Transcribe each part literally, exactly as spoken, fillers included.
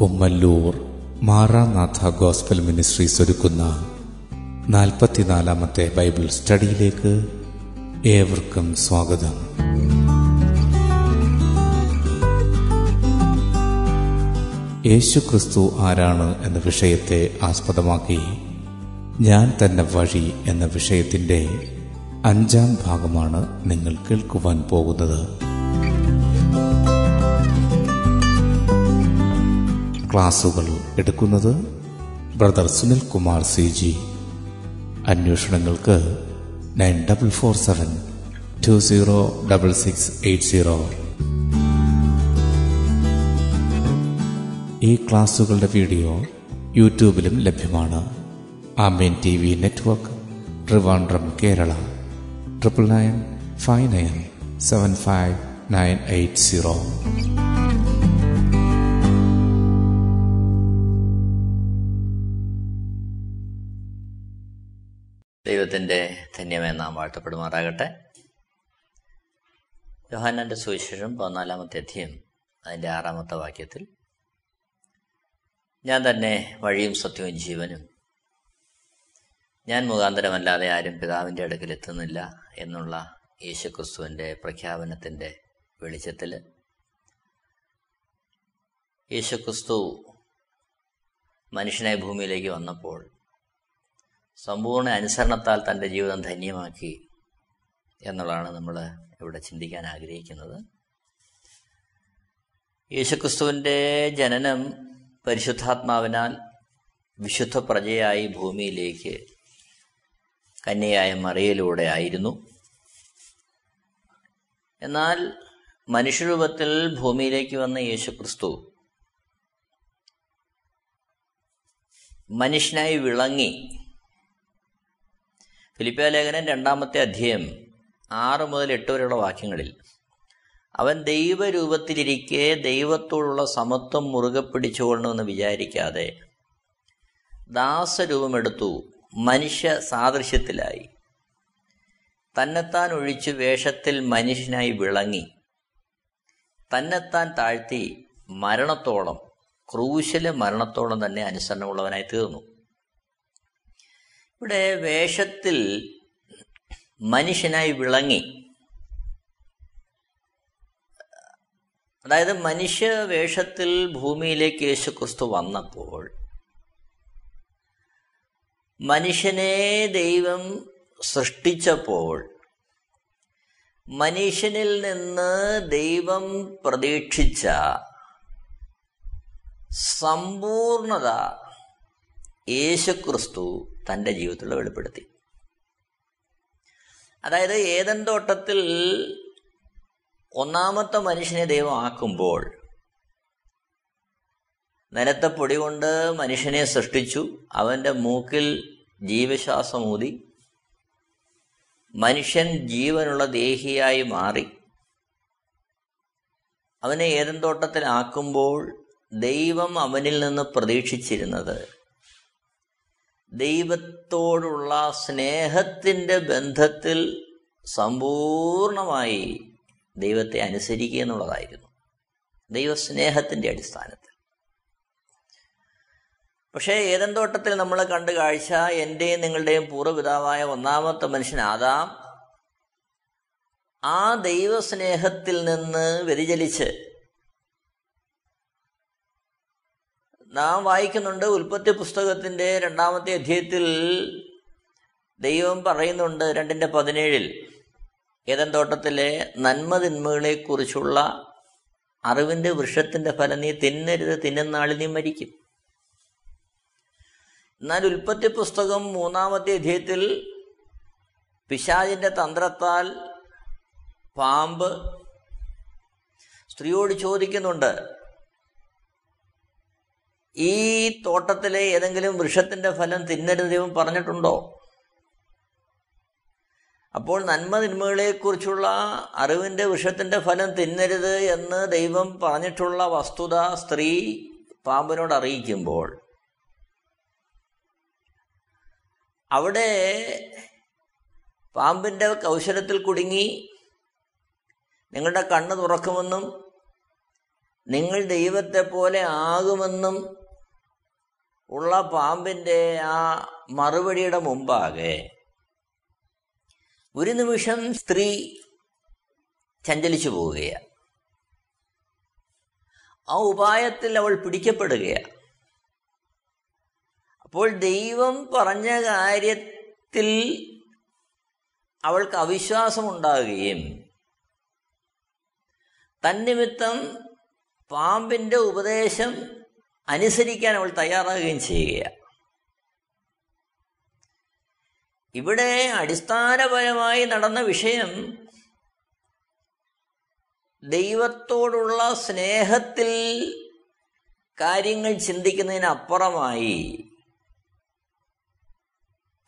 Kummallur Maranatha gospel ministries ഒരുക്കുന്ന നാൽപ്പത്തിനാലാമത്തെ Bible സ്റ്റഡിയിലേക്ക് ഏവർക്കും സ്വാഗതം. യേശു ക്രിസ്തു ആരാണ് എന്ന വിഷയത്തെ ആസ്പദമാക്കി ഞാൻ തന്നെ വഴി എന്ന വിഷയത്തിൻ്റെ അഞ്ചാം ഭാഗമാണ് നിങ്ങൾ കേൾക്കുവാൻ പോകുന്നത്. ക്ലാസുകൾ എടുക്കുന്നത് brother Sunil Kumar C G. അന്വേഷണങ്ങൾക്ക് nine double four seven two zero double six eight zero. ഈ ക്ലാസുകളുടെ വീഡിയോ യൂട്യൂബിലും ലഭ്യമാണ്. Amen T V network, Trivandrum, Kerala. Triple nine five nine seven five nine eight zero. ദൈവത്തിൻ്റെ ധന്യമേ നാം വാഴ്ത്തപ്പെടുമാറാകട്ടെ. യോഹന്നാൻ്റെ സുവിശേഷം പതിനാലാമത്തെ അധ്യായം അതിൻ്റെ ആറാമത്തെ വാക്യത്തിൽ ഞാൻ തന്നെ വഴിയും സത്യവും ജീവനും, ഞാൻ മുഖാന്തരമല്ലാതെ ആരും പിതാവിൻ്റെ അടുക്കൽ എത്തുന്നില്ല എന്നുള്ള യേശുക്രിസ്തുവിൻ്റെ പ്രഖ്യാപനത്തിൻ്റെ വെളിച്ചത്തിൽ യേശുക്രിസ്തു മനുഷ്യനായി ഭൂമിയിലേക്ക് വന്നപ്പോൾ സമ്പൂർണ്ണ അനുസരണത്താൽ തൻ്റെ ജീവിതം ധന്യമാക്കി എന്നുള്ളതാണ് നമ്മൾ ഇവിടെ ചിന്തിക്കാൻ ആഗ്രഹിക്കുന്നത്. യേശുക്രിസ്തുവിൻ്റെ ജനനം പരിശുദ്ധാത്മാവിനാൽ വിശുദ്ധ പ്രജയായി ഭൂമിയിലേക്ക് കന്യയായ മറിയയിലൂടെ ആയിരുന്നു. എന്നാൽ മനുഷ്യരൂപത്തിൽ ഭൂമിയിലേക്ക് വന്ന യേശുക്രിസ്തു മനുഷ്യനായി വിളങ്ങി. ഫിലിപ്പിയ ലേഖനം രണ്ടാമത്തെ അധ്യായം ആറ് മുതൽ എട്ട് വരെയുള്ള വാക്യങ്ങളിൽ അവൻ ദൈവരൂപത്തിലിരിക്കെ ദൈവത്തോടുള്ള സമത്വം മുറുകെ പിടിച്ചുകൊള്ളണമെന്ന് വിചാരിക്കാതെ ദാസരൂപമെടുത്തു, മനുഷ്യ സാദൃശ്യത്തിലായി, തന്നെത്താൻ ഒഴിച്ച് വേഷത്തിൽ മനുഷ്യനായി വിളങ്ങി, തന്നെത്താൻ താഴ്ത്തി മരണത്തോളം, ക്രൂശിലെ മരണത്തോളം തന്നെ അനുസരണമുള്ളവനായി തീർന്നു. ഇവിടെ വേഷത്തിൽ മനുഷ്യനായി വിളങ്ങി, അതായത് മനുഷ്യ വേഷത്തിൽ ഭൂമിയിലേക്ക് യേശുക്രിസ്തു വന്നപ്പോൾ മനുഷ്യനെ ദൈവം സൃഷ്ടിച്ചപ്പോൾ മനുഷ്യനിൽ നിന്ന് ദൈവം പ്രതീക്ഷിച്ച സമ്പൂർണത യേശുക്രിസ്തു തൻ്റെ ജീവിതത്തിൽ വെളിപ്പെടുത്തി. അതായത് ഏദൻ തോട്ടത്തിൽ ഒന്നാമത്തെ മനുഷ്യനെ ദൈവം ആക്കുമ്പോൾ നിലത്തെ പൊടി കൊണ്ട് മനുഷ്യനെ സൃഷ്ടിച്ചു, അവൻ്റെ മൂക്കിൽ ജീവശ്വാസമൂതി, മനുഷ്യൻ ജീവനുള്ള ദേഹിയായി മാറി. അവനെ ഏദൻ തോട്ടത്തിൽ ആക്കുമ്പോൾ ദൈവം അവനിൽ നിന്ന് പ്രതീക്ഷിച്ചിരുന്നത് ദൈവത്തോടുള്ള സ്നേഹത്തിൻ്റെ ബന്ധത്തിൽ സമ്പൂർണമായി ദൈവത്തെ അനുസരിക്കുക എന്നുള്ളതായിരുന്നു, ദൈവസ്നേഹത്തിൻ്റെ അടിസ്ഥാനത്തിൽ. പക്ഷേ ഏദൻ തോട്ടത്തിൽ നമ്മൾ കണ്ട കാഴ്ച എൻ്റെയും നിങ്ങളുടെയും പൂർവ്വപിതാവായ ഒന്നാമത്തെ മനുഷ്യൻ ആദാം ആ ദൈവസ്നേഹത്തിൽ നിന്ന് വ്യതിചലിച്ച്, നാം വായിക്കുന്നുണ്ട് ഉൽപ്പത്തി പുസ്തകത്തിൻ്റെ രണ്ടാമത്തെ അധ്യായത്തിൽ ദൈവം പറയുന്നുണ്ട് രണ്ടിൻ്റെ പതിനേഴിൽ ഏദൻ തോട്ടത്തിലെ നന്മതിന്മകളെക്കുറിച്ചുള്ള അറിവിൻ്റെ വൃക്ഷത്തിൻ്റെ ഫലം നീ തിന്നരുത്, തിന്നുന്നാളിൽ നീ മരിക്കും. എന്നാൽ ഉൽപ്പത്തി പുസ്തകം മൂന്നാമത്തെ അധ്യായത്തിൽ പിശാചിൻ്റെ തന്ത്രത്താൽ പാമ്പ് സ്ത്രീയോട് ചോദിക്കുന്നുണ്ട്, ഈ തോട്ടത്തിലെ ഏതെങ്കിലും വൃക്ഷത്തിൻ്റെ ഫലം തിന്നരുത് ദൈവം പറഞ്ഞിട്ടുണ്ടോ? അപ്പോൾ നന്മ തിന്മകളെക്കുറിച്ചുള്ള അറിവിൻ്റെ വൃക്ഷത്തിൻ്റെ ഫലം തിന്നരുത് എന്ന് ദൈവം പറഞ്ഞിട്ടുള്ള വസ്തുത സ്ത്രീ പാമ്പിനോട് അറിയിക്കുമ്പോൾ അവിടെ പാമ്പിൻ്റെ കൗശലത്തിൽ കുടുങ്ങി നിങ്ങളുടെ കണ്ണ് തുറക്കുമെന്നും നിങ്ങൾ ദൈവത്തെ പോലെ ആകുമെന്നും ഉള്ള പാമ്പിൻ്റെ ആ മറുപടിയുടെ മുമ്പാകെ ഒരു നിമിഷം സ്ത്രീ ചഞ്ചലിച്ചു പോവുകയാണ്. ആ ഉപായത്തിൽ അവൾ പിടിക്കപ്പെടുകയാണ്. അപ്പോൾ ദൈവം പറഞ്ഞ കാര്യത്തിൽ അവൾക്ക് അവിശ്വാസമുണ്ടാകുകയും തന്നിമിത്തം പാമ്പിൻ്റെ ഉപദേശം അനുസരിക്കാൻ അവൾ തയ്യാറാകുകയും ചെയ്യുകയാണ്. ഇവിടെ അടിസ്ഥാനപരമായി നടന്ന വിഷയം ദൈവത്തോടുള്ള സ്നേഹത്തിൽ കാര്യങ്ങൾ ചിന്തിക്കുന്നതിനപ്പുറമായി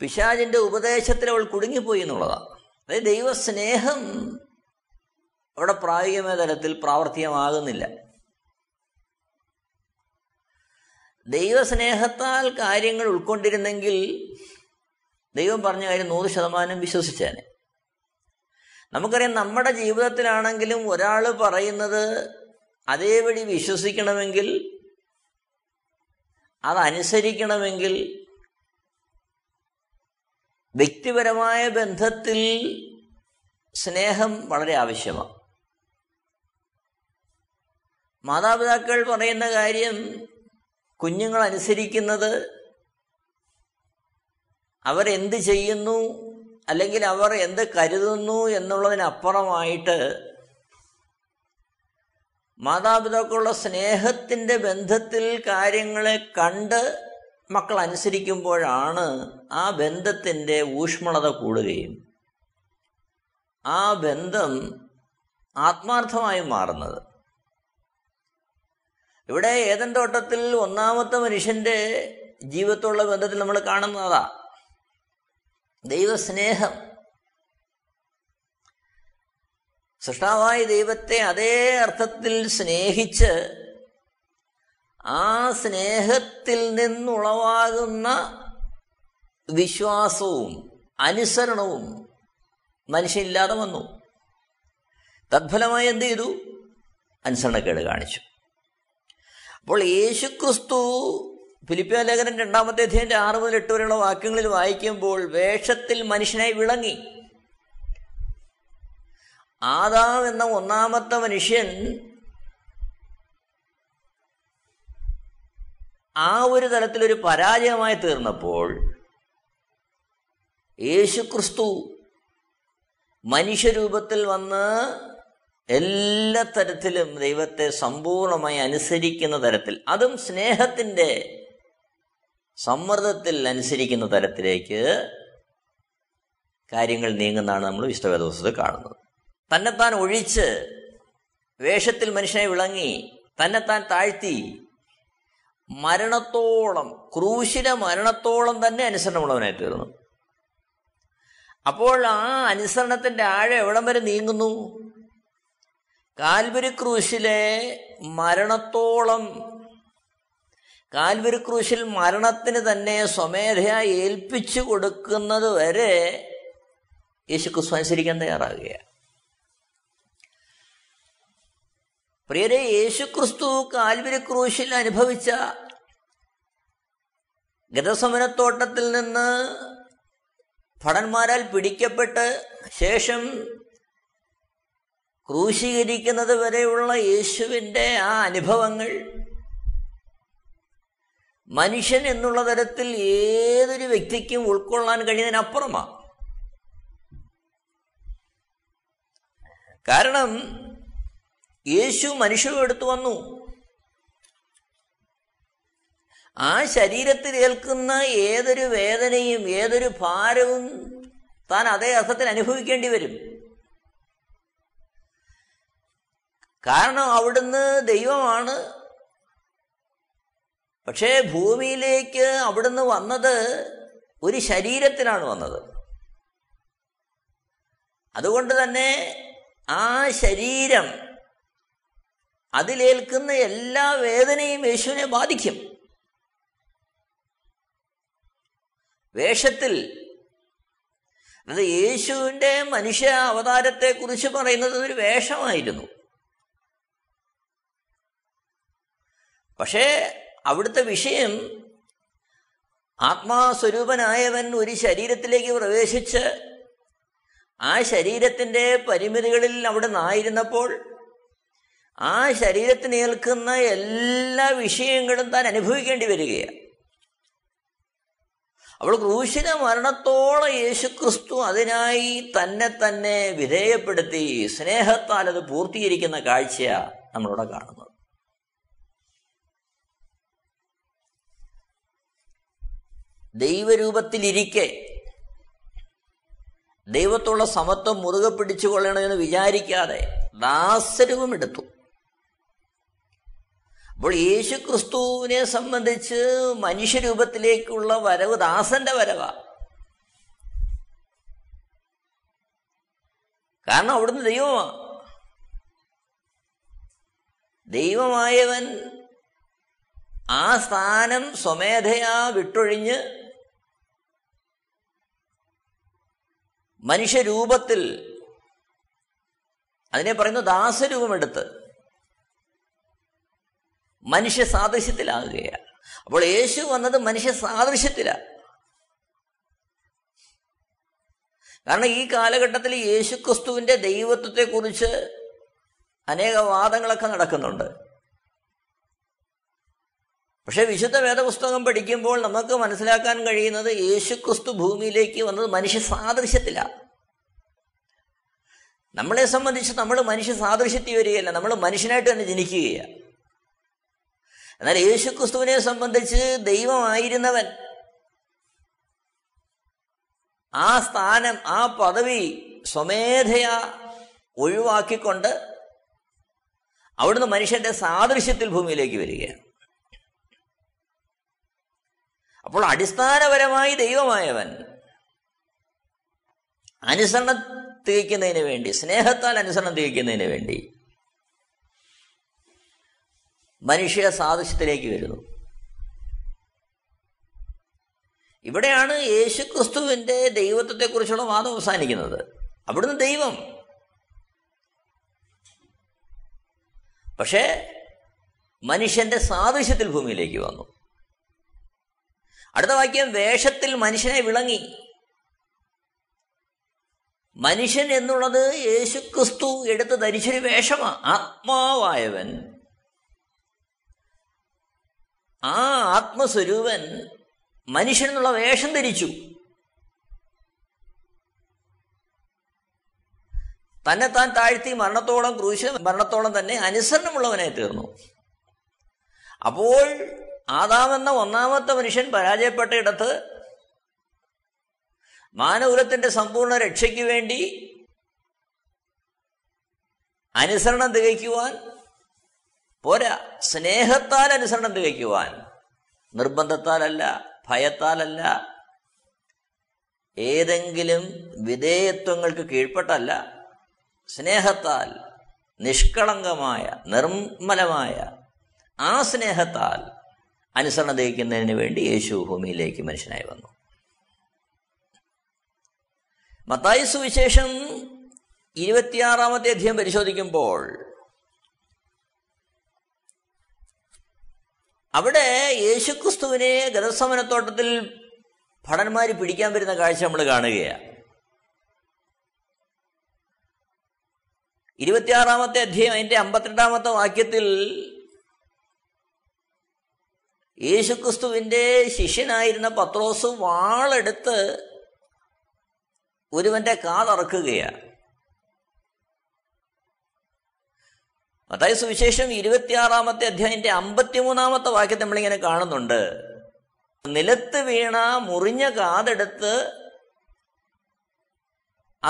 പിശാചിൻ്റെ ഉപദേശത്തിൽ അവൾ കുടുങ്ങിപ്പോയി എന്നുള്ളതാണ്. അതായത് ദൈവസ്നേഹം അവിടെ പ്രായോഗിക തലത്തിൽ പ്രാവർത്തികമാകുന്നില്ല. ദൈവസ്നേഹത്താൽ കാര്യങ്ങൾ ഉൾക്കൊണ്ടിരുന്നെങ്കിൽ ദൈവം പറഞ്ഞ കാര്യം നൂറ് ശതമാനം വിശ്വസിച്ചേനെ. നമുക്കറിയാം, നമ്മുടെ ജീവിതത്തിലാണെങ്കിലും ഒരാൾ പറയുന്നത് അതേപടി വിശ്വസിക്കണമെങ്കിൽ, അതനുസരിക്കണമെങ്കിൽ, വ്യക്തിപരമായ ബന്ധത്തിൽ സ്നേഹം വളരെ ആവശ്യമാണ്. മാതാപിതാക്കൾ പറയുന്ന കാര്യം കുഞ്ഞുങ്ങൾ അനുസരിക്കുന്നത്, അവരെന്ത് ചെയ്യുന്നു അല്ലെങ്കിൽ അവർ എന്ത് കരുതുന്നു എന്നുള്ളതിനപ്പുറമായിട്ട് മാതാപിതാക്കളുടെ സ്നേഹത്തിൻ്റെ ബന്ധത്തിൽ കാര്യങ്ങളെ കണ്ട് മക്കൾ അനുസരിക്കുമ്പോഴാണ് ആ ബന്ധത്തിൻ്റെ ഊഷ്മളത കൂടുകയും ആ ബന്ധം ആത്മാർത്ഥമായി മാറുന്നത്. ഇവിടെ ഏദൻ തോട്ടത്തിൽ ഒന്നാമത്തെ മനുഷ്യൻ്റെ ജീവിതത്തോടുള്ള ബന്ധത്തിൽ നമ്മൾ കാണുന്നതാ ദൈവസ്നേഹം. സൃഷ്ടാവായ ദൈവത്തെ അതേ അർത്ഥത്തിൽ സ്നേഹിച്ച് ആ സ്നേഹത്തിൽ നിന്നുളവാകുന്ന വിശ്വാസവും അനുസരണവും മനുഷ്യനില്ലാതെ വന്നു. തത്ഫലമായി എന്ത് ചെയ്തു? അനുസരണക്കേട് കാണിച്ചു. അപ്പോൾ യേശുക്രിസ്തു ഫിലിപ്പിയ ലേഖനം രണ്ടാമത്തെ അധ്യായത്തിൻ്റെ ആറ് മുതൽ എട്ട് വരെയുള്ള വാക്യങ്ങളിൽ വായിക്കുമ്പോൾ വേഷത്തിൽ മനുഷ്യനായി വിളങ്ങി. ആദാം എന്ന ഒന്നാമത്തെ മനുഷ്യൻ ആ ഒരു തലത്തിലൊരു പരാജയമായി തീർന്നപ്പോൾ യേശുക്രിസ്തു മനുഷ്യരൂപത്തിൽ വന്ന് എല്ലാ തരത്തിലും ദൈവത്തെ സമ്പൂർണമായി അനുസരിക്കുന്ന തരത്തിൽ, അതും സ്നേഹത്തിൻ്റെ സമ്മർദ്ദത്തിൽ അനുസരിക്കുന്ന തരത്തിലേക്ക് കാര്യങ്ങൾ നീങ്ങുന്നതാണ് നമ്മൾ വിശുദ്ധവേദ പുസ്തകത്തിൽ കാണുന്നത്. തന്നെത്താൻ ഒഴിച്ച് വേഷത്തിൽ മനുഷ്യനെ വിളങ്ങി, തന്നെത്താൻ താഴ്ത്തി, മരണത്തോളം, ക്രൂശിലെ മരണത്തോളം തന്നെ അനുസരണമുള്ളവനായി തീർന്നു. അപ്പോൾ ആ അനുസരണത്തിൻ്റെ ആഴം എവിടം വരെ നീങ്ങുന്നു? കാൽവരി ക്രൂശിലെ മരണത്തോളം. കാൽവരി ക്രൂശിൽ മരണത്തിന് തന്നെ സ്വമേധയാ ഏൽപ്പിച്ചു കൊടുക്കുന്നത് വരെ യേശുക്രിസ്തു അനുസരിക്കാൻ തയ്യാറാകുകയാണ്. പ്രിയരെ, യേശുക്രിസ്തു കാൽവരി ക്രൂശിൽ അനുഭവിച്ച ഗതസമനത്തോട്ടത്തിൽ നിന്ന് ഭടന്മാരാൽ പിടിക്കപ്പെട്ട് ശേഷം ക്രൂശീകരിക്കുന്നത് വരെയുള്ള യേശുവിൻ്റെ ആ അനുഭവങ്ങൾ മനുഷ്യൻ എന്നുള്ള തരത്തിൽ ഏതൊരു വ്യക്തിക്കും ഉൾക്കൊള്ളാൻ കഴിയുന്നതിനപ്പുറമാണ്. കാരണം യേശു മനുഷ്യരും എടുത്തു വന്നു. ആ ശരീരത്തിൽ ഏൽക്കുന്ന ഏതൊരു വേദനയും ഏതൊരു ഭാരവും താൻ അതേ അർത്ഥത്തിൽ അനുഭവിക്കേണ്ടി വരും. കാരണം അവിടുന്ന് ദൈവമാണ്. പക്ഷേ ഭൂമിയിലേക്ക് അവിടുന്ന് വന്നത് ഒരു ശരീരത്തിലാണ് വന്നത്. അതുകൊണ്ട് തന്നെ ആ ശരീരം അതിലേൽക്കുന്ന എല്ലാ വേദനയും യേശുവിനെ ബാധിക്കും. വേഷത്തിൽ അത് യേശുവിൻ്റെ മനുഷ്യ അവതാരത്തെക്കുറിച്ച് പറയുന്നത് ഒരു വേഷമായിരുന്നു. പക്ഷേ അവിടുത്തെ വിഷയം ആത്മാസ്വരൂപനായവൻ ഒരു ശരീരത്തിലേക്ക് പ്രവേശിച്ച് ആ ശരീരത്തിൻ്റെ പരിമിതികളിൽ അവിടെ നിന്നായിരുന്നപ്പോൾ ആ ശരീരത്തിന് ഏൽക്കുന്ന എല്ലാ വിഷയങ്ങളും താൻ അനുഭവിക്കേണ്ടി വരികയാണ്. അവൾ ക്രൂശിത മരണത്തോളം യേശുക്രിസ്തു അതിനായി തന്നെ തന്നെ വിധേയപ്പെടുത്തി സ്നേഹത്താൽ അത് പൂർത്തീകരിക്കുന്ന കാഴ്ചയാണ് നമ്മളിവിടെ കാണുന്നത്. ദൈവരൂപത്തിലിരിക്കെ ദൈവത്തുള്ള സമത്വം മുറുകെ പിടിച്ചുകൊള്ളണമെന്ന് വിചാരിക്കാതെ ദാസരൂപം എടുത്തു. അപ്പോൾ യേശു ക്രിസ്തുവിനെ സംബന്ധിച്ച് മനുഷ്യരൂപത്തിലേക്കുള്ള വരവ് ദാസന്റെ വരവാ. കാരണം അവിടുന്ന് ദൈവമാണ്. ദൈവമായവൻ ആ സ്ഥാനം സ്വമേധയാ വിട്ടൊഴിഞ്ഞ് മനുഷ്യരൂപത്തിൽ, അതിനെ പറയുന്നു ദാസരൂപമെടുത്ത്, മനുഷ്യ സാദൃശ്യത്തിലാകുകയാണ്. അപ്പോൾ യേശു വന്നത് മനുഷ്യ സാദൃശ്യത്തിലാണ്. കാരണം ഈ കാലഘട്ടത്തിൽ യേശു ക്രിസ്തുവിൻ്റെ ദൈവത്വത്തെക്കുറിച്ച് അനേക വാദങ്ങളൊക്കെ നടക്കുന്നുണ്ട്. പക്ഷേ വിശുദ്ധ വേദപുസ്തകം പഠിക്കുമ്പോൾ നമുക്ക് മനസ്സിലാക്കാൻ കഴിയുന്നത് യേശു ക്രിസ്തു ഭൂമിയിലേക്ക് വന്നത് മനുഷ്യ സാദൃശ്യത്തിലാണ്. നമ്മളെ സംബന്ധിച്ച് നമ്മൾ മനുഷ്യ സാദൃശ്യത്തിൽ വരികയല്ല, നമ്മൾ മനുഷ്യനായിട്ട് തന്നെ ജനിക്കുകയാണ്. എന്നാൽ യേശു ക്രിസ്തുവിനെ സംബന്ധിച്ച് ദൈവമായിരുന്നവൻ ആ സ്ഥാനം, ആ പദവി സ്വമേധയാ ഒഴിവാക്കിക്കൊണ്ട് അവിടുന്ന് മനുഷ്യന്റെ സാദൃശ്യത്തിൽ ഭൂമിയിലേക്ക് വരികയാണ്. അപ്പോൾ അടിസ്ഥാനപരമായി ദൈവമായവൻ അനുസരണം തികയ്ക്കുന്നതിന് വേണ്ടി, സ്നേഹത്താൽ അനുസരണം തികയ്ക്കുന്നതിന് വേണ്ടി മനുഷ്യ സാദൃശ്യത്തിലേക്ക് വരുന്നു. ഇവിടെയാണ് യേശു ക്രിസ്തുവിൻ്റെ ദൈവത്വത്തെക്കുറിച്ചുള്ള വാദം അവസാനിക്കുന്നത്. അവിടുന്ന് ദൈവം, പക്ഷേ മനുഷ്യന്റെ സാദൃശ്യത്തിൽ ഭൂമിയിലേക്ക് വന്നു. അടുത്ത വാക്യം വേഷത്തിൽ മനുഷ്യനെ വിളങ്ങി. മനുഷ്യൻ എന്നുള്ളത് യേശു ക്രിസ്തു എടുത്ത് ധരിച്ചൊരു വേഷമാണ്. ആത്മാവായവൻ, ആ ആത്മസ്വരൂപൻ മനുഷ്യനെന്നുള്ള വേഷം ധരിച്ചു. തന്നെ താൻ താഴ്ത്തി മരണത്തോളം, ക്രൂശിത മരണത്തോളം തന്നെ അനുസരണമുള്ളവനായി തീർന്നു. അപ്പോൾ ആദാമെന്ന ഒന്നാമത്തെ മനുഷ്യൻ പരാജയപ്പെട്ടയിടത്ത് മാനവകുലത്തിന്റെ സമ്പൂർണ്ണ രക്ഷയ്ക്ക് വേണ്ടി അനുസരണം തികയ്ക്കുവാൻ പോരാ, സ്നേഹത്താൽ അനുസരണം തികയ്ക്കുവാൻ, നിർബന്ധത്താലല്ല, ഭയത്താലല്ല, ഏതെങ്കിലും വിധേയത്വങ്ങൾക്ക് കീഴ്പ്പെട്ടല്ല, സ്നേഹത്താൽ, നിഷ്കളങ്കമായ, നിർമ്മലമായ ആ സ്നേഹത്താൽ അനുസരണം തികയ്ക്കുന്നതിന് വേണ്ടി യേശു ഭൂമിയിലേക്ക് മനുഷ്യനായി വന്നു. മത്തായി സുവിശേഷം ഇരുപത്തിയാറാമത്തെ അധ്യായം പരിശോധിക്കുമ്പോൾ അവിടെ യേശുക്രിസ്തുവിനെ ഗദസമനത്തോട്ടത്തിൽ ഭടന്മാർ പിടിക്കാൻ വരുന്ന കാഴ്ച നമ്മൾ കാണുകയാണ്. ഇരുപത്തിയാറാമത്തെ അധ്യായം അതിൻ്റെ അമ്പത്തിരണ്ടാമത്തെ വാക്യത്തിൽ യേശുക്രിസ്തുവിൻ്റെ ശിഷ്യനായിരുന്ന പത്രോസ് വാളെടുത്ത് ഒരുവന്റെ കാതറക്കുകയാണ്. മത്തായി സുവിശേഷം ഇരുപത്തിയാറാമത്തെ അധ്യായത്തിന്റെ അമ്പത്തിമൂന്നാമത്തെ വാക്യം നമ്മളിങ്ങനെ കാണുന്നുണ്ട്. നിലത്ത് വീണ മുറിഞ്ഞ കാതെടുത്ത്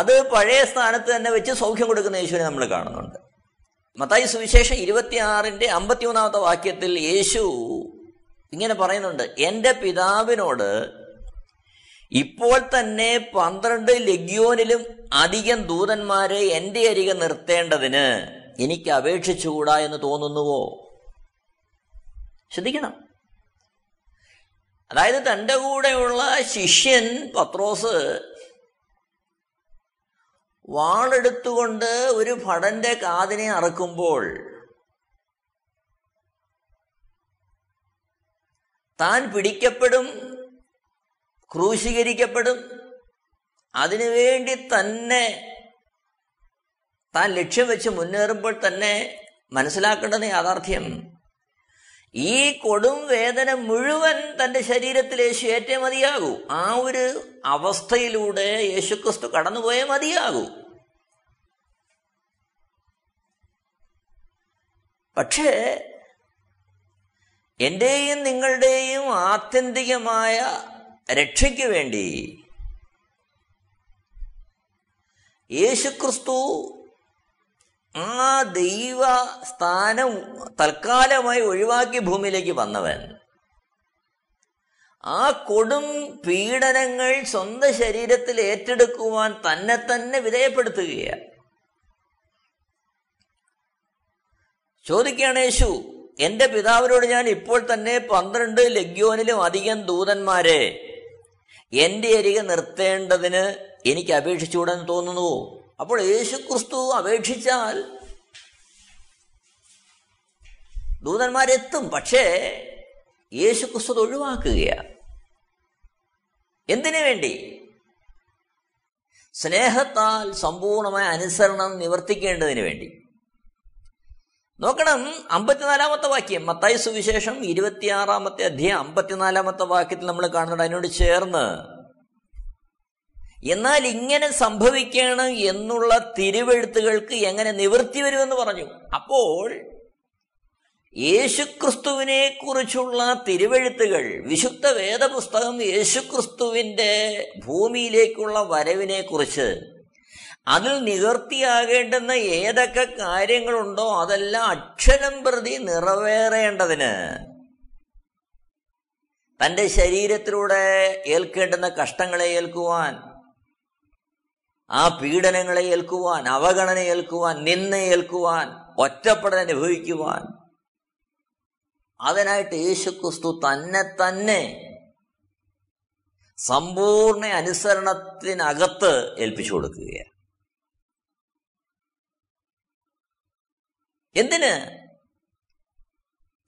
അത് പഴയ സ്ഥാനത്ത് തന്നെ വെച്ച് സൗഖ്യം കൊടുക്കുന്ന യേശുവിനെ നമ്മൾ കാണുന്നുണ്ട്. മത്തായി സുവിശേഷം ഇരുപത്തിയാറിന്റെ അമ്പത്തിമൂന്നാമത്തെ വാക്യത്തിൽ യേശു ഇങ്ങനെ പറയുന്നുണ്ട്, എൻ്റെ പിതാവിനോട് ഇപ്പോൾ തന്നെ പന്ത്രണ്ട് ലെഗ്യോനിലും അധികം ദൂതന്മാരെ എൻ്റെ അരികെ നിർത്തേണ്ടതിന് എനിക്ക് അപേക്ഷിച്ചുകൂടാ എന്ന് തോന്നുന്നുവോ? ശ്രദ്ധിക്കണം. അതായത് തൻ്റെ കൂടെയുള്ള ശിഷ്യൻ പത്രോസ് വാളെടുത്തുകൊണ്ട് ഒരു ഭടന്റെ കാതിനെ അറക്കുമ്പോൾ താൻ പിടിക്കപ്പെടും, ക്രൂശീകരിക്കപ്പെടും, അതിനുവേണ്ടി തന്നെ താൻ ലക്ഷ്യം വെച്ച് മുന്നേറുമ്പോൾ തന്നെ മനസ്സിലാക്കേണ്ടുന്ന യാഥാർത്ഥ്യം, ഈ കൊടും വേദന മുഴുവൻ തൻ്റെ ശരീരത്തിൽ യേശു ഏറ്റേ മതിയാകൂ. ആ ഒരു അവസ്ഥയിലൂടെ യേശുക്രിസ്തു കടന്നുപോയേ മതിയാകൂ. പക്ഷേ എൻ്റെയും നിങ്ങളുടെയും ആത്യന്തികമായ രക്ഷയ്ക്ക് വേണ്ടി യേശുക്രിസ്തു ആ ദൈവ സ്ഥാനം തൽക്കാലമായി ഒഴിവാക്കി ഭൂമിയിലേക്ക് വന്നവൻ ആ കൊടും പീഡനങ്ങൾ സ്വന്തം ശരീരത്തിൽ ഏറ്റെടുക്കുവാൻ തന്നെ തന്നെ വിധേയപ്പെടുത്തുകയാണ്. ചോദിക്കുകയാണ് യേശു, എൻ്റെ പിതാവിനോട് ഞാൻ ഇപ്പോൾ തന്നെ പന്ത്രണ്ട് ലഗ്യോനിലും അധികം ദൂതന്മാരെ എൻ്റെ അരികെ നിർത്തേണ്ടതിന് എനിക്ക് അപേക്ഷിച്ചുകൂടെന്ന് തോന്നുന്നു. അപ്പോൾ യേശുക്രിസ്തു അപേക്ഷിച്ചാൽ ദൂതന്മാരെത്തും. പക്ഷേ യേശുക്രിസ്തു അത് ഒഴിവാക്കുകയാണ്. എന്തിനു വേണ്ടി? സ്നേഹത്താൽ സമ്പൂർണമായ അനുസരണം നിവർത്തിക്കേണ്ടതിന് വേണ്ടി. നോക്കണം, അമ്പത്തിനാലാമത്തെ വാക്യം, മത്തായി സുവിശേഷം ഇരുപത്തിയാറാമത്തെ അധ്യായം അമ്പത്തിനാലാമത്തെ വാക്യത്തിൽ നമ്മൾ കാണുന്നുണ്ട്. അതിനോട് ചേർന്ന്, എന്നാൽ ഇങ്ങനെ സംഭവിക്കണം എന്നുള്ള തിരുവെഴുത്തുകൾക്ക് എങ്ങനെ നിവൃത്തി വരുമെന്ന് പറഞ്ഞു. അപ്പോൾ യേശുക്രിസ്തുവിനെ കുറിച്ചുള്ള തിരുവെഴുത്തുകൾ, വിശുദ്ധ വേദപുസ്തകം യേശുക്രിസ്തുവിൻ്റെ ഭൂമിയിലേക്കുള്ള വരവിനെ കുറിച്ച്, അതിൽ നിവർത്തിയാകേണ്ടുന്ന ഏതൊക്കെ കാര്യങ്ങളുണ്ടോ അതെല്ലാം അക്ഷരം പ്രതി നിറവേറേണ്ടതിന് തൻ്റെ ശരീരത്തിലൂടെ ഏൽക്കേണ്ടുന്ന കഷ്ടങ്ങളെ ഏൽക്കുവാൻ, ആ പീഡനങ്ങളെ ഏൽക്കുവാൻ, അവഗണന ഏൽക്കുവാൻ, നിന്ന ഏൽക്കുവാൻ, ഒറ്റപ്പെടൽ അനുഭവിക്കുവാൻ, അതിനായിട്ട് യേശുക്രിസ്തു തന്നെ തന്നെ സമ്പൂർണ്ണ അനുസരണത്തിനകത്ത് ഏൽപ്പിച്ചു കൊടുക്കുകയാണ്. എന്തിന്?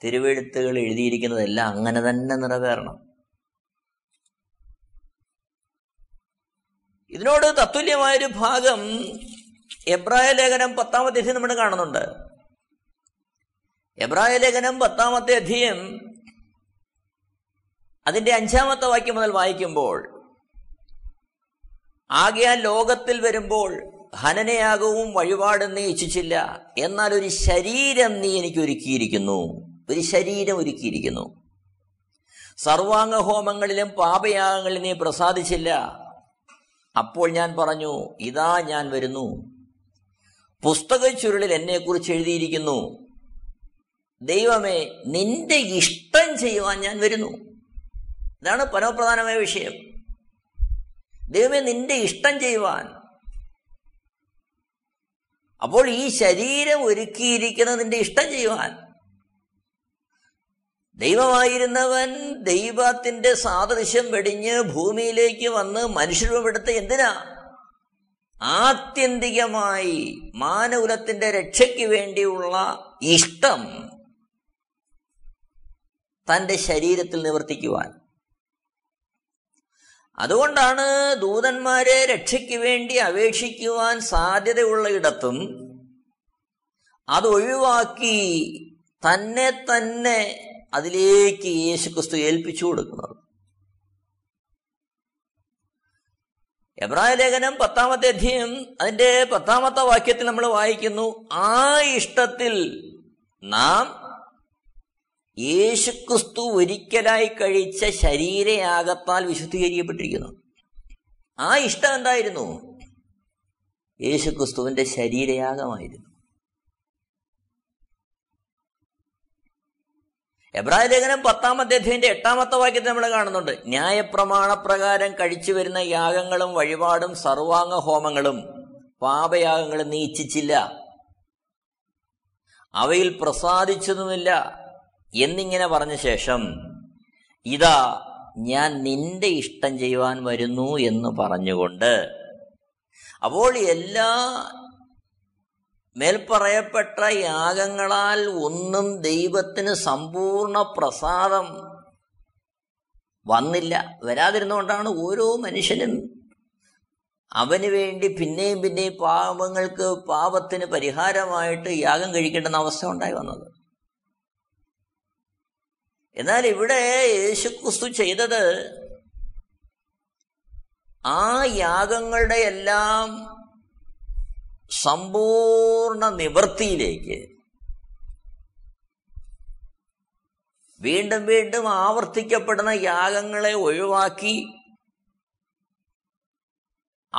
തിരുവെഴുത്തുകൾ എഴുതിയിരിക്കുന്നതെല്ലാം അങ്ങനെ തന്നെ നിറവേറണം. ഇതിനോട് തത്തുല്യമായൊരു ഭാഗം എബ്രായ ലേഖനം പത്താമത്തെ അധ്യയം നമ്മൾ കാണുന്നുണ്ട്. എബ്രായ ലേഖനം പത്താമത്തെ അധ്യയം അതിൻ്റെ അഞ്ചാമത്തെ വാക്യം മുതൽ വായിക്കുമ്പോൾ, ആകയാൽ ലോകത്തിൽ വരുമ്പോൾ ഹനനയാഗവും വഴിപാടും നീ ഇച്ഛിച്ചില്ല, എന്നാൽ ഒരു ശരീരം നീ എനിക്ക് ഒരുക്കിയിരിക്കുന്നു, ഒരു ശരീരം ഒരുക്കിയിരിക്കുന്നു. സർവാംഗ ഹോമങ്ങളിലും പാപയാഗങ്ങളിലും നീ പ്രസാദിച്ചില്ല. അപ്പോൾ ഞാൻ പറഞ്ഞു, ഇതാ ഞാൻ വരുന്നു, പുസ്തക ചുരുളിൽ എന്നെക്കുറിച്ച് എഴുതിയിരിക്കുന്നു, ദൈവമേ നിന്റെ ഇഷ്ടം ചെയ്യുവാൻ ഞാൻ വരുന്നു. ഇതാണ് പരമപ്രധാനമായ വിഷയം. ദൈവമേ നിന്റെ ഇഷ്ടം ചെയ്യുവാൻ. അപ്പോൾ ഈ ശരീരം ഒരുക്കിയിരിക്കുന്നതിൻ്റെ ഇഷ്ടം ചെയ്യുവാൻ, ദൈവമായിരുന്നവൻ ദൈവത്തിൻ്റെ സാദൃശ്യം വെടിഞ്ഞ് ഭൂമിയിലേക്ക് വന്ന് മനുഷ്യരൂപമെടുത്ത് എന്തിനാ? ആത്യന്തികമായി മാനകുലത്തിൻ്റെ രക്ഷയ്ക്ക് വേണ്ടിയുള്ള ഇഷ്ടം തൻ്റെ ശരീരത്തിൽ നിവർത്തിക്കുവാൻ. അതുകൊണ്ടാണ് ദൂതന്മാരെ രക്ഷയ്ക്ക് വേണ്ടി അപേക്ഷിക്കുവാൻ സാധ്യതയുള്ള ഇടത്തും അതൊഴിവാക്കി തന്നെ തന്നെ അതിലേക്ക് യേശുക്രിസ്തു ഏൽപ്പിച്ചു കൊടുക്കുന്നത്. എബ്രായ ലേഖനം പത്താമത്തെ അധ്യായം അതിൻ്റെ പത്താമത്തെ വാക്യത്തിൽ നമ്മൾ വായിക്കുന്നു, ആ ഇഷ്ടത്തിൽ നാം യേശുക്രിസ്തു ഒരിക്കലായി കഴിച്ച ശരീരയാഗത്താൽ വിശുദ്ധീകരിക്കപ്പെട്ടിരിക്കുന്നു. ആ ഇഷ്ടം എന്തായിരുന്നു? യേശുക്രിസ്തുവിൻ്റെ ശരീരയാഗമായിരുന്നു. എബ്രായ ലേഖനം പത്താമത്തെ അധ്യായത്തിന്റെ എട്ടാമത്തെ വാക്യത്തിൽ നമ്മൾ കാണുന്നുണ്ട്, ന്യായപ്രമാണപ്രകാരം കഴിച്ചു വരുന്ന യാഗങ്ങളും വഴിപാടും സർവാംഗ ഹോമങ്ങളും പാപയാഗങ്ങളും നീ ഇച്ഛിച്ചില്ല, അവയിൽ പ്രസാദിച്ചതുമില്ല എന്നിങ്ങനെ പറഞ്ഞ ശേഷം, ഇതാ ഞാൻ നിന്റെ ഇഷ്ടം ചെയ്യുവാൻ വരുന്നു എന്ന് പറഞ്ഞുകൊണ്ട്. അപ്പോൾ എല്ലാ മേൽപ്പറയപ്പെട്ട യാഗങ്ങളാൽ ഒന്നും ദൈവത്തിന് സമ്പൂർണ്ണ പ്രസാദം വന്നില്ല. വരാതിരുന്നുകൊണ്ടാണ് ഓരോ മനുഷ്യനും അവന് വേണ്ടി പിന്നെയും പിന്നെയും പാപങ്ങൾക്ക് പാപത്തിന് പരിഹാരമായിട്ട് യാഗം കഴിക്കേണ്ടുന്ന അവസ്ഥ ഉണ്ടായി വന്നത്. എന്നാൽ ഇവിടെ യേശുക്രിസ്തു ചെയ്തത് ആ യാഗങ്ങളുടെ എല്ലാം സമ്പൂർണ്ണ നിവൃത്തിയിലേക്ക് വീണ്ടും വീണ്ടും ആവർത്തിക്കപ്പെടുന്ന യാഗങ്ങളെ ഒഴിവാക്കി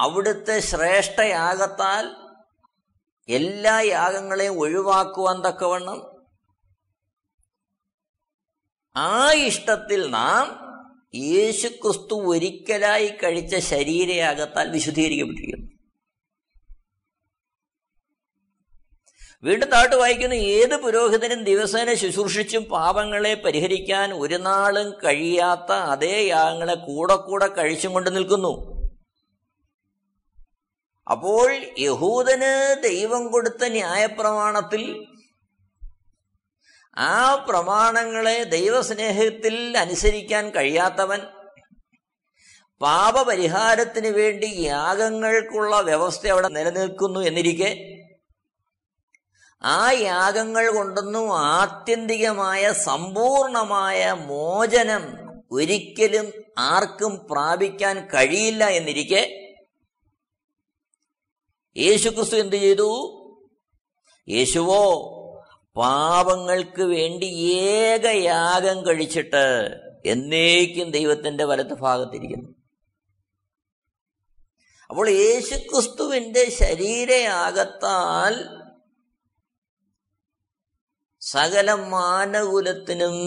അവിടുത്തെ ശ്രേഷ്ഠയാഗത്താൽ എല്ലാ യാഗങ്ങളെയും ഒഴിവാക്കുവാൻ തക്കവണ്ണം ആ ഇഷ്ടത്തിൽ നാം യേശുക്രിസ്തു ഒരിക്കലായി കഴിച്ച ശരീരയാഗത്താൽ വിശുദ്ധീകരിക്കപ്പെട്ടിരിക്കുന്നു. വീണ്ടും താട്ട് വായിക്കുന്നു, ഏത് പുരോഹിതനും ദിവസേന ശുശ്രൂഷിച്ചും പാപങ്ങളെ പരിഹരിക്കാൻ ഒരു നാളും കഴിയാത്ത അതേ യാഗങ്ങളെ കൂടെ കൂടെ കഴിച്ചും കൊണ്ട് നിൽക്കുന്നു. അപ്പോൾ യഹൂദന് ദൈവം കൊടുത്ത ന്യായപ്രമാണത്തിൽ ആ പ്രമാണങ്ങളെ ദൈവസ്നേഹത്തിൽ അനുസരിക്കാൻ കഴിയാത്തവൻ പാപപരിഹാരത്തിന് വേണ്ടി യാഗങ്ങൾക്കുള്ള വ്യവസ്ഥ അവിടെ നിലനിൽക്കുന്നു എന്നിരിക്കെ ആ യാഗങ്ങൾ കൊണ്ടൊന്നും ആത്യന്തികമായ സമ്പൂർണമായ മോചനം ഒരിക്കലും ആർക്കും പ്രാപിക്കാൻ കഴിയില്ല എന്നിരിക്കെ യേശുക്രിസ്തു എന്തു ചെയ്തു? യേശുവോ പാപങ്ങൾക്ക് വേണ്ടി ഏകയാഗം കഴിച്ചിട്ട് എന്നേക്കും ദൈവത്തിൻ്റെ വലത്ത് ഭാഗത്തിരിക്കുന്നു. അപ്പോൾ യേശുക്രിസ്തുവിൻ്റെ ശരീരയാഗത്താൽ സകല മാനകുലത്തിനും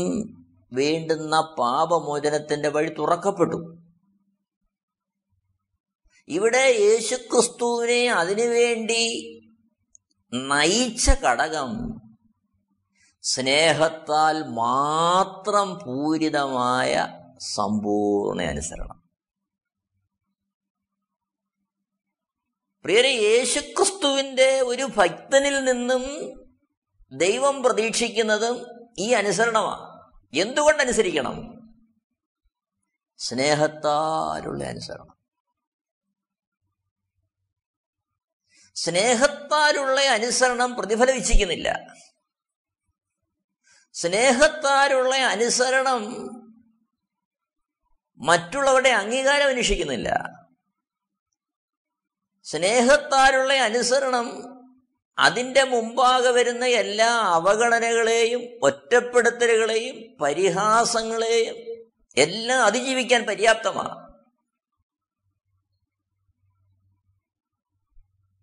വേണ്ടുന്ന പാപമോചനത്തിൻ്റെ വഴി തുറക്കപ്പെട്ടു. ഇവിടെ യേശുക്രിസ്തുവിനെ അതിനുവേണ്ടി നയിച്ച ഘടകം സ്നേഹത്താൽ മാത്രം പൂരിതമായ സമ്പൂർണ്ണ അനുസരണം. പ്രിയരെ, യേശുക്രിസ്തുവിൻ്റെ ഒരു ഭക്തനിൽ നിന്നും ദൈവം പ്രതീക്ഷിക്കുന്നതും ഈ അനുസരണമാണ്. എന്തുകൊണ്ട് അനുസരിക്കണം? സ്നേഹത്താലുള്ള അനുസരണം. സ്നേഹത്താലുള്ള അനുസരണം പ്രതിഫലം ഇച്ഛിക്കുന്നില്ല. സ്നേഹത്താലുള്ള അനുസരണം മറ്റുള്ളവരുടെ അംഗീകാരം അന്വേഷിക്കുന്നില്ല. സ്നേഹത്താലുള്ള അനുസരണം അതിൻ്റെ മുമ്പാകെ വരുന്ന എല്ലാ അവഗണനകളെയും ഒറ്റപ്പെടുത്തലുകളെയും പരിഹാസങ്ങളെയും എല്ലാം അതിജീവിക്കാൻ പര്യാപ്തമാണ്.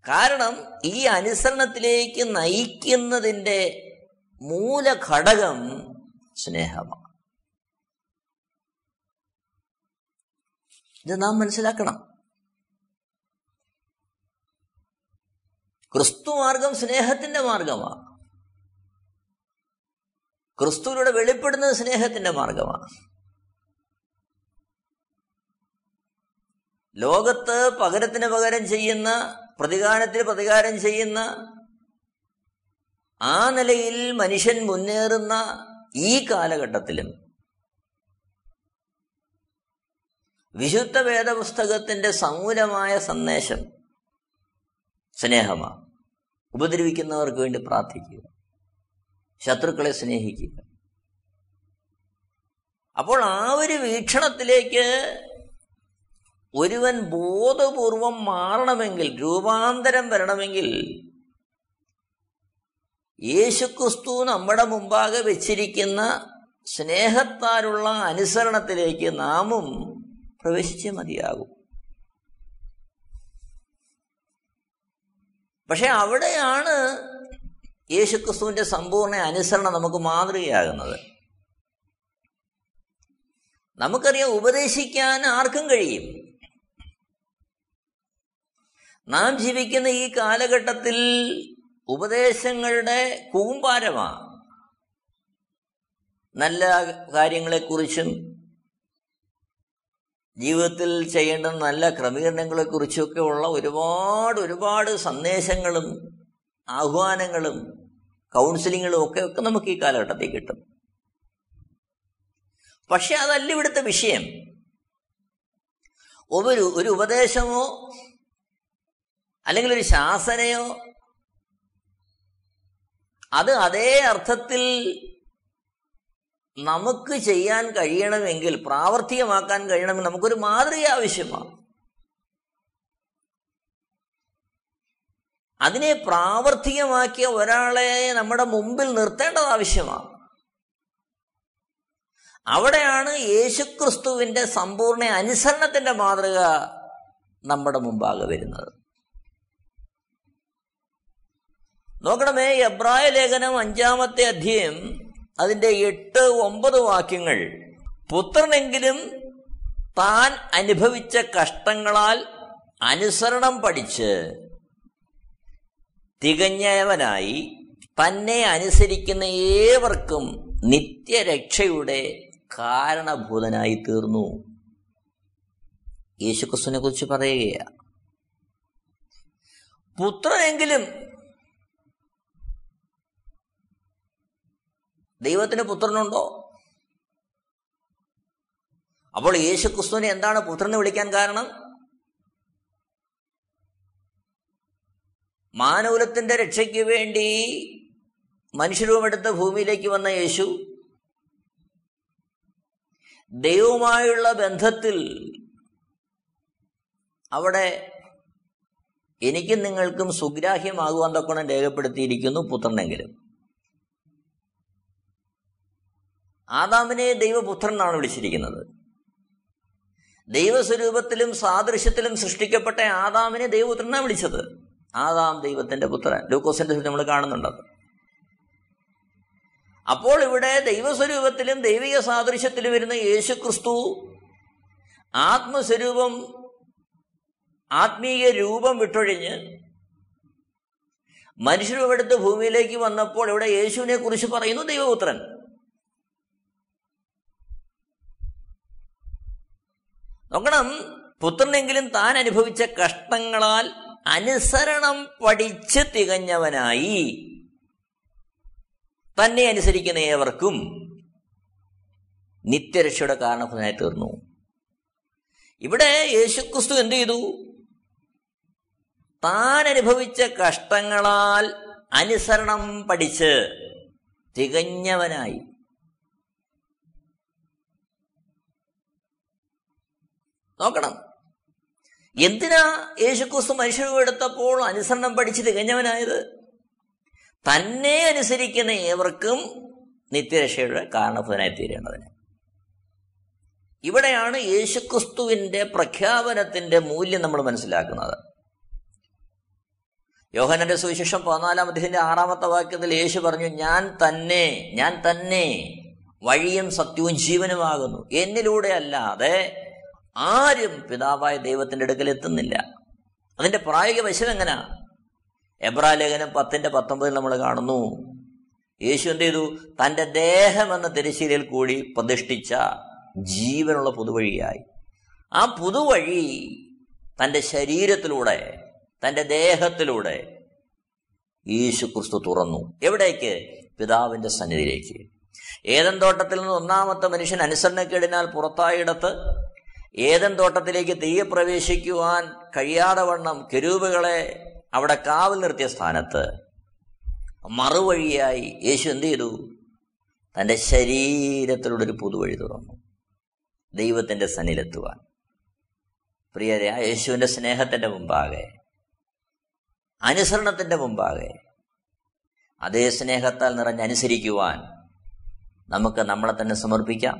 കാരണം ഈ അനുസരണത്തിലേക്ക് നയിക്കുന്നതിൻ്റെ മൂലഘടകം സ്നേഹമാണ്. ഇത് നാം മനസ്സിലാക്കണം. ക്രിസ്തു മാർഗം സ്നേഹത്തിൻ്റെ മാർഗമാണ്. ക്രിസ്തുവിലൂടെ വെളിപ്പെടുന്നത് സ്നേഹത്തിൻ്റെ മാർഗമാണ്. ലോകത്ത് പകരത്തിന് പകരം ചെയ്യുന്ന, പ്രതികാരത്തിന് പ്രതികാരം ചെയ്യുന്ന, ആ നിലയിൽ മനുഷ്യൻ മുന്നേറുന്ന ഈ കാലഘട്ടത്തിലും വിശുദ്ധ വേദപുസ്തകത്തിൻ്റെ സമൂലമായ സന്ദേശം സ്നേഹമാണ്. ഉപദ്രവിക്കുന്നവർക്ക് വേണ്ടി പ്രാർത്ഥിക്കുക, ശത്രുക്കളെ സ്നേഹിക്കുക. അപ്പോൾ ആ ഒരു വീക്ഷണത്തിലേക്ക് ഒരുവൻ ബോധപൂർവം മാറണമെങ്കിൽ, രൂപാന്തരം വരണമെങ്കിൽ യേശുക്രിസ്തു നമ്മുടെ മുമ്പാകെ വെച്ചിരിക്കുന്ന സ്നേഹത്താലുള്ള അനുസരണത്തിലേക്ക് നാമും പ്രവേശിച്ചേ മതിയാകും. പക്ഷെ അവിടെയാണ് യേശുക്രിസ്തുവിൻ്റെ സമ്പൂർണ്ണ അനുസരണം നമുക്ക് മാതൃകയാകുന്നത്. നമുക്കറിയാം, ഉപദേശിക്കാൻ ആർക്കും കഴിയും. നാം ജീവിക്കുന്ന ഈ കാലഘട്ടത്തിൽ ഉപദേശങ്ങളുടെ കൂമ്പാരമാണ്. നല്ല കാര്യങ്ങളെക്കുറിച്ചും ജീവിതത്തിൽ ചെയ്യേണ്ട നല്ല ക്രമീകരണങ്ങളെക്കുറിച്ചുമൊക്കെ ഉള്ള ഒരുപാട് ഒരുപാട് സന്ദേശങ്ങളും ആഹ്വാനങ്ങളും കൗൺസിലിങ്ങുകളും ഒക്കെ ഒക്കെ നമുക്ക് ഈ കാലഘട്ടത്തിൽ കിട്ടും. പക്ഷെ അതല്ല ഇവിടുത്തെ വിഷയം. ഒരു ഒരു ഉപദേശമോ അല്ലെങ്കിൽ ഒരു ശാസനയോ അത് അതേ അർത്ഥത്തിൽ നമുക്ക് ചെയ്യാൻ കഴിയണമെങ്കിൽ, പ്രാവർത്തികമാക്കാൻ കഴിയണമെങ്കിൽ നമുക്കൊരു മാതൃക ആവശ്യമാണ്. അതിനെ പ്രാവർത്തികമാക്കിയ ഒരാളെ നമ്മുടെ മുമ്പിൽ നിർത്തേണ്ടത് ആവശ്യമാണ്. അവിടെയാണ് യേശുക്രിസ്തുവിൻ്റെ സമ്പൂർണ്ണ അനുസരണത്തിൻ്റെ മാതൃക നമ്മുടെ മുമ്പാകെ വരുന്നത്. നോക്കണമേ, എബ്രായ ലേഖനം അഞ്ചാമത്തെ അധ്യായം അതിൻ്റെ എട്ട് ഒമ്പത് വാക്യങ്ങൾ: പുത്രനെങ്കിലും താൻ അനുഭവിച്ച കഷ്ടങ്ങളാൽ അനുസരണം പഠിച്ച് തികഞ്ഞവനായി തന്നെ അനുസരിക്കുന്ന ഏവർക്കും നിത്യരക്ഷയുടെ കാരണഭൂതനായി തീർന്നു. യേശുക്രിസ്തുവിനെ കുറിച്ച് പറയുകയാണ്, പുത്രനെങ്കിലും. ദൈവത്തിന് പുത്രനുണ്ടോ? അപ്പോൾ യേശുക്രിസ്തുവിനെ എന്താണ് പുത്രനെ വിളിക്കാൻ കാരണം? മാനവകുലത്തിൻ്റെ രക്ഷയ്ക്ക് വേണ്ടി മനുഷ്യരൂപമെടുത്ത ഭൂമിയിലേക്ക് വന്ന യേശു ദൈവവുമായുള്ള ബന്ധത്തിൽ അവിടെ എനിക്കും നിങ്ങൾക്കും സുഗ്രാഹ്യമാകുവാൻ തക്കോണം രേഖപ്പെടുത്തിയിരിക്കുന്നു പുത്രനെങ്കിലും. ആദാമിനെ ദൈവപുത്രനാണ് വിളിച്ചിരിക്കുന്നത്. ദൈവസ്വരൂപത്തിലും സാദൃശ്യത്തിലും സൃഷ്ടിക്കപ്പെട്ട ആദാമിനെ ദൈവപുത്രനാണ് വിളിച്ചത്. ആദാം ദൈവത്തിൻ്റെ പുത്രൻ. ലൂക്കോസിൻ്റെ നമ്മൾ കാണുന്നുണ്ടത്. അപ്പോൾ ഇവിടെ ദൈവസ്വരൂപത്തിലും ദൈവിക സാദൃശ്യത്തിലും വരുന്ന യേശുക്രിസ്തു ആത്മസ്വരൂപം, ആത്മീയ രൂപം വിട്ടൊഴിഞ്ഞ് മനുഷ്യരൂപമെടുത്ത് ഭൂമിയിലേക്ക് വന്നപ്പോൾ ഇവിടെ യേശുവിനെ കുറിച്ച് പറയുന്നു ദൈവപുത്രൻ. നോക്കണം, പുത്രനെങ്കിലും താൻ അനുഭവിച്ച കഷ്ടങ്ങളാൽ അനുസരണം പഠിച്ച് തികഞ്ഞവനായി തന്നെ അനുസരിക്കുന്ന ഏവർക്കും നിത്യരക്ഷയുടെ കാരണഭൂതനായി തീർന്നു. ഇവിടെ യേശുക്രിസ്തു എന്ത് ചെയ്തു? താൻ അനുഭവിച്ച കഷ്ടങ്ങളാൽ അനുസരണം പഠിച്ച് തികഞ്ഞവനായി. നോക്കണം, എന്തിനാ യേശുക്രിസ്തു മനുഷ്യരൂപം എടുത്തപ്പോൾ അനുസരണം പഠിച്ച് തികഞ്ഞവനായത്? തന്നെ അനുസരിക്കുന്ന ഏവർക്കും നിത്യരക്ഷയുടെ കാരണഭൂതനായി തീരേണ്ടതിന്. ഇവിടെയാണ് യേശുക്രിസ്തുവിൻ്റെ പ്രഖ്യാപനത്തിൻ്റെ മൂല്യം നമ്മൾ മനസ്സിലാക്കുന്നത്. യോഹന്നന്റെ സുവിശേഷം പതിനാലാം അധ്യായത്തിൻ്റെ ആറാമത്തെ വാക്യത്തിൽ യേശു പറഞ്ഞു, ഞാൻ തന്നെ ഞാൻ തന്നെ വഴിയും സത്യവും ജീവനുമാകുന്നു, എന്നിലൂടെ അല്ലാതെ ആരും പിതാവായ ദൈവത്തിൻ്റെ അടുക്കൽ എത്തുന്നില്ല. അതിൻ്റെ പ്രായോഗിക വശം എങ്ങനെയാ? എബ്രായ ലേഖനം പത്തിൻ്റെ പത്തൊമ്പതിൽ നമ്മൾ കാണുന്നു, യേശു എന്ത് ചെയ്തു? തൻ്റെ ദേഹം എന്ന തിരശ്ശീലയിൽ കൂടി പ്രതിഷ്ഠിച്ച ജീവനുള്ള പുതുവഴിയായി. ആ പുതുവഴി തൻ്റെ ശരീരത്തിലൂടെ, തൻ്റെ ദേഹത്തിലൂടെ യേശു ക്രിസ്തു തുറന്നു. എവിടേക്ക്? പിതാവിൻ്റെ സന്നിധിയിലേക്ക്. ഏദൻ തോട്ടത്തിൽ നിന്ന് ഒന്നാമത്തെ മനുഷ്യൻ അനുസരണക്കേടിനാൽ പുറത്തായിടത്ത് ഏദൻ തോട്ടത്തിലേക്ക് തിരികെ പ്രവേശിക്കുവാൻ കഴിയാതെ വണ്ണം കെരൂബുകളെ അവിടെ കാവൽ നിർത്തിയ സ്ഥാനത്ത് മറുവഴിയായി യേശു എന്ത് ചെയ്തു? തൻ്റെ ശരീരത്തിലൂടെ ഒരു പുതുവഴി തുറന്നു ദൈവത്തിൻ്റെ സന്നിധിയിലെത്തുവാൻ. പ്രിയരെ, ആ യേശുവിൻ്റെ സ്നേഹത്തിൻ്റെ മുമ്പാകെ, അനുസരണത്തിൻ്റെ മുമ്പാകെ, അതേ സ്നേഹത്താൽ നിറഞ്ഞനുസരിക്കുവാൻ നമുക്ക് നമ്മളെ തന്നെ സമർപ്പിക്കാം.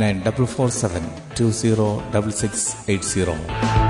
Nine double four seven two zero double six eight zero.